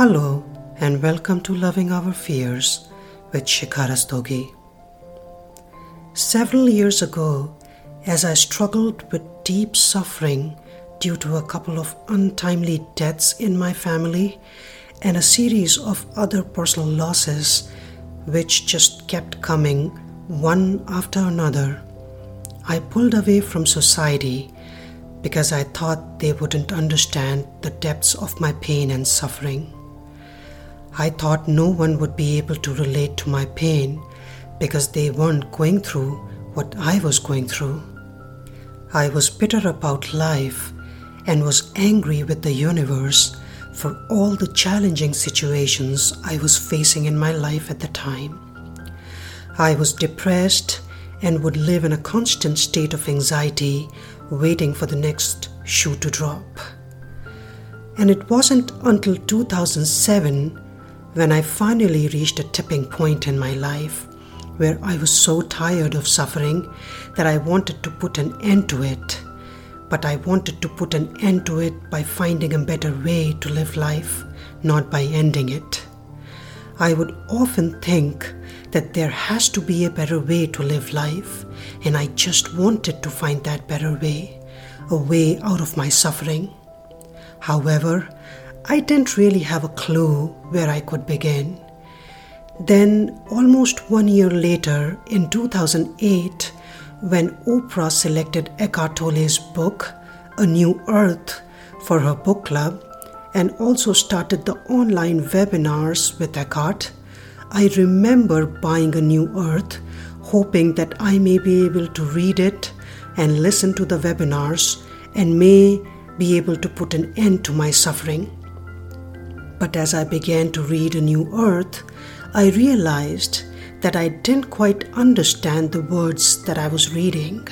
Hello and welcome to Loving Our Fears with Shikara Stogi. Several years ago, as I struggled with deep suffering due to a couple of untimely deaths in my family and a series of other personal losses which just kept coming one after another, I pulled away from society because I thought they wouldn't understand the depths of my pain and suffering. I thought no one would be able to relate to my pain because they weren't going through what I was going through. I was bitter about life and was angry with the universe for all the challenging situations I was facing in my life at the time. I was depressed and would live in a constant state of anxiety, waiting for the next shoe to drop. And it wasn't until 2007 when I finally reached a tipping point in my life where I was so tired of suffering that I wanted to put an end to it. But I wanted to put an end to it by finding a better way to live life, not by ending it. I would often think that there has to be a better way to live life, and I just wanted to find that better way, a way out of my suffering. However, I didn't really have a clue where I could begin. Then, almost 1 year later, in 2008, when Oprah selected Eckhart Tolle's book, A New Earth, for her book club, and also started the online webinars with Eckhart, I remember buying A New Earth, hoping that I may be able to read it and listen to the webinars and may be able to put an end to my suffering. But as I began to read A New Earth, I realized that I didn't quite understand the words that I was reading.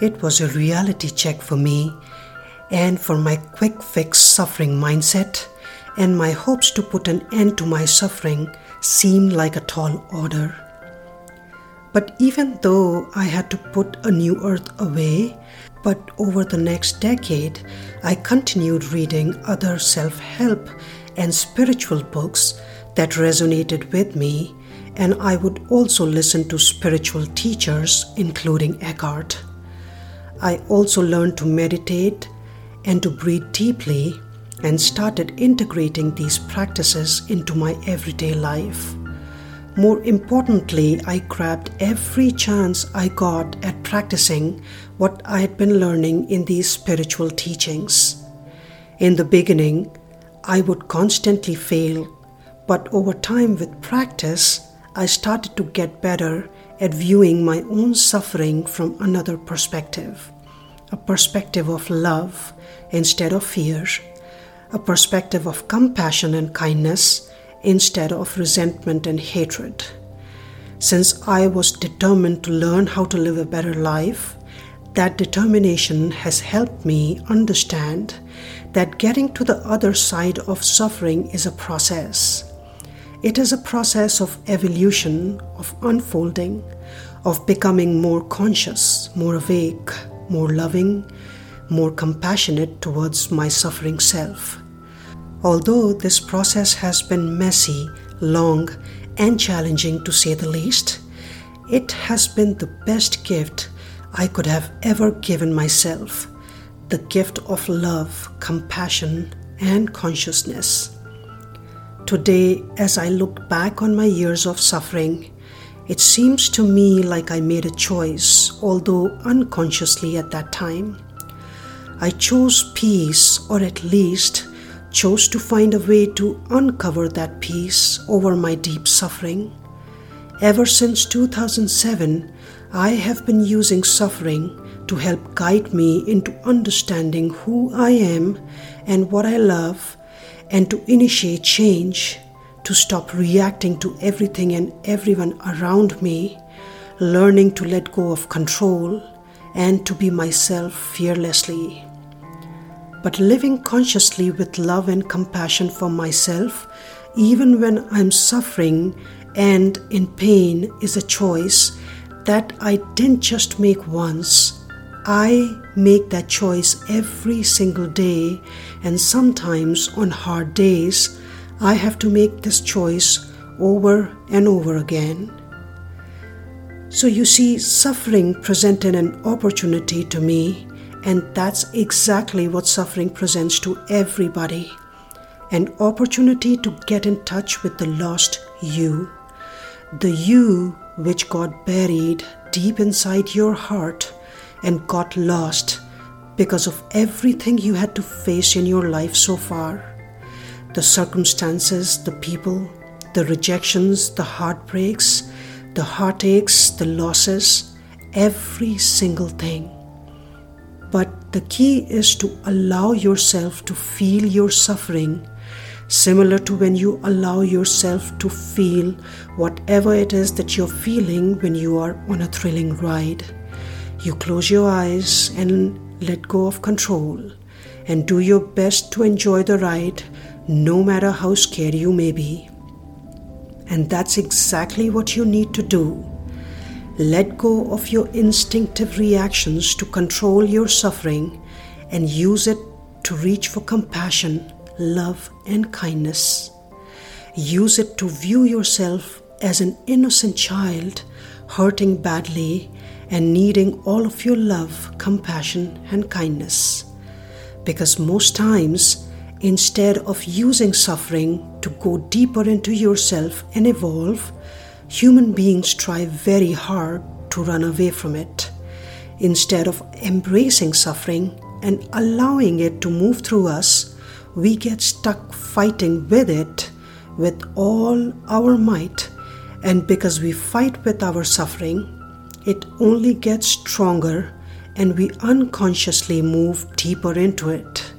It was a reality check for me and for my quick fix suffering mindset, and my hopes to put an end to my suffering seemed like a tall order. But even though I had to put A New Earth away, but over the next decade, I continued reading other self-help and spiritual books that resonated with me, and I would also listen to spiritual teachers, including Eckhart. I also learned to meditate and to breathe deeply, and started integrating these practices into my everyday life. More importantly, I grabbed every chance I got at practicing what I had been learning in these spiritual teachings. In the beginning, I would constantly fail, but over time with practice, I started to get better at viewing my own suffering from another perspective, a perspective of love instead of fear, a perspective of compassion and kindness instead of resentment and hatred. Since I was determined to learn how to live a better life, that determination has helped me understand that getting to the other side of suffering is a process. It is a process of evolution, of unfolding, of becoming more conscious, more awake, more loving, more compassionate towards my suffering self. Although this process has been messy, long, and challenging to say the least, it has been the best gift I could have ever given myself, the gift of love, compassion, and consciousness. Today, as I look back on my years of suffering, it seems to me like I made a choice, although unconsciously at that time. I chose peace, or at least chose to find a way to uncover that peace over my deep suffering. Ever since 2007, I have been using suffering to help guide me into understanding who I am and what I love, and to initiate change, to stop reacting to everything and everyone around me, learning to let go of control, and to be myself fearlessly. But living consciously with love and compassion for myself, even when I'm suffering and in pain, is a choice that I didn't just make once. I make that choice every single day, and sometimes on hard days, I have to make this choice over and over again. So you see, suffering presented an opportunity to me, and that's exactly what suffering presents to everybody. An opportunity to get in touch with the lost you. The you which got buried deep inside your heart and got lost because of everything you had to face in your life so far. The circumstances, the people, the rejections, the heartbreaks, the heartaches, the losses, every single thing. But the key is to allow yourself to feel your suffering, similar to when you allow yourself to feel whatever it is that you're feeling when you are on a thrilling ride. You close your eyes and let go of control and do your best to enjoy the ride, no matter how scared you may be. And that's exactly what you need to do. Let go of your instinctive reactions to control your suffering and use it to reach for compassion, love, and kindness. Use it to view yourself as an innocent child hurting badly and needing all of your love, compassion, and kindness. Because most times, instead of using suffering to go deeper into yourself and evolve, human beings try very hard to run away from it. Instead of embracing suffering and allowing it to move through us, we get stuck fighting with it with all our might. And because we fight with our suffering, it only gets stronger and we unconsciously move deeper into it.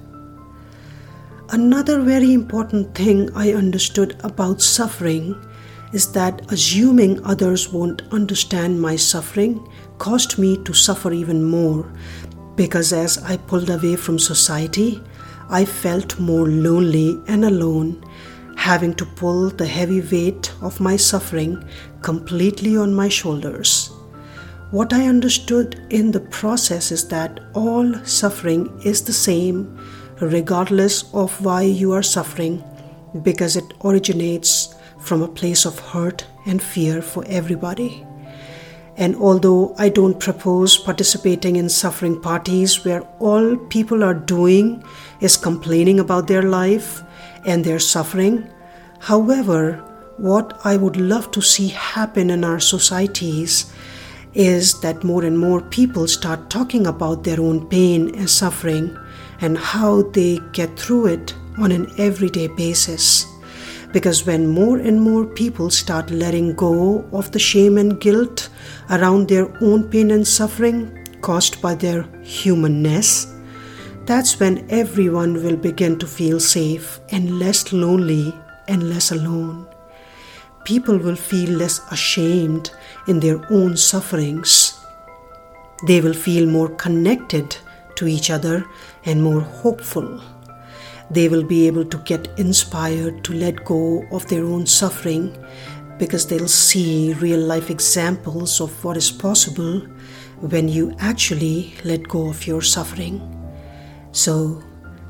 Another very important thing I understood about suffering is that assuming others won't understand my suffering caused me to suffer even more, because as I pulled away from society, I felt more lonely and alone, having to pull the heavy weight of my suffering completely on my shoulders. What I understood in the process is that all suffering is the same, regardless of why you are suffering, because it originates from a place of hurt and fear for everybody. And although I don't propose participating in suffering parties where all people are doing is complaining about their life and their suffering, however, what I would love to see happen in our societies is that more and more people start talking about their own pain and suffering and how they get through it on an everyday basis. Because when more and more people start letting go of the shame and guilt around their own pain and suffering caused by their humanness, that's when everyone will begin to feel safe and less lonely and less alone. People will feel less ashamed in their own sufferings. They will feel more connected to each other and more hopeful. They will be able to get inspired to let go of their own suffering because they'll see real-life examples of what is possible when you actually let go of your suffering. So,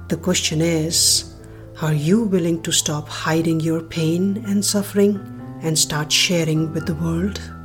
the question is, are you willing to stop hiding your pain and suffering and start sharing with the world?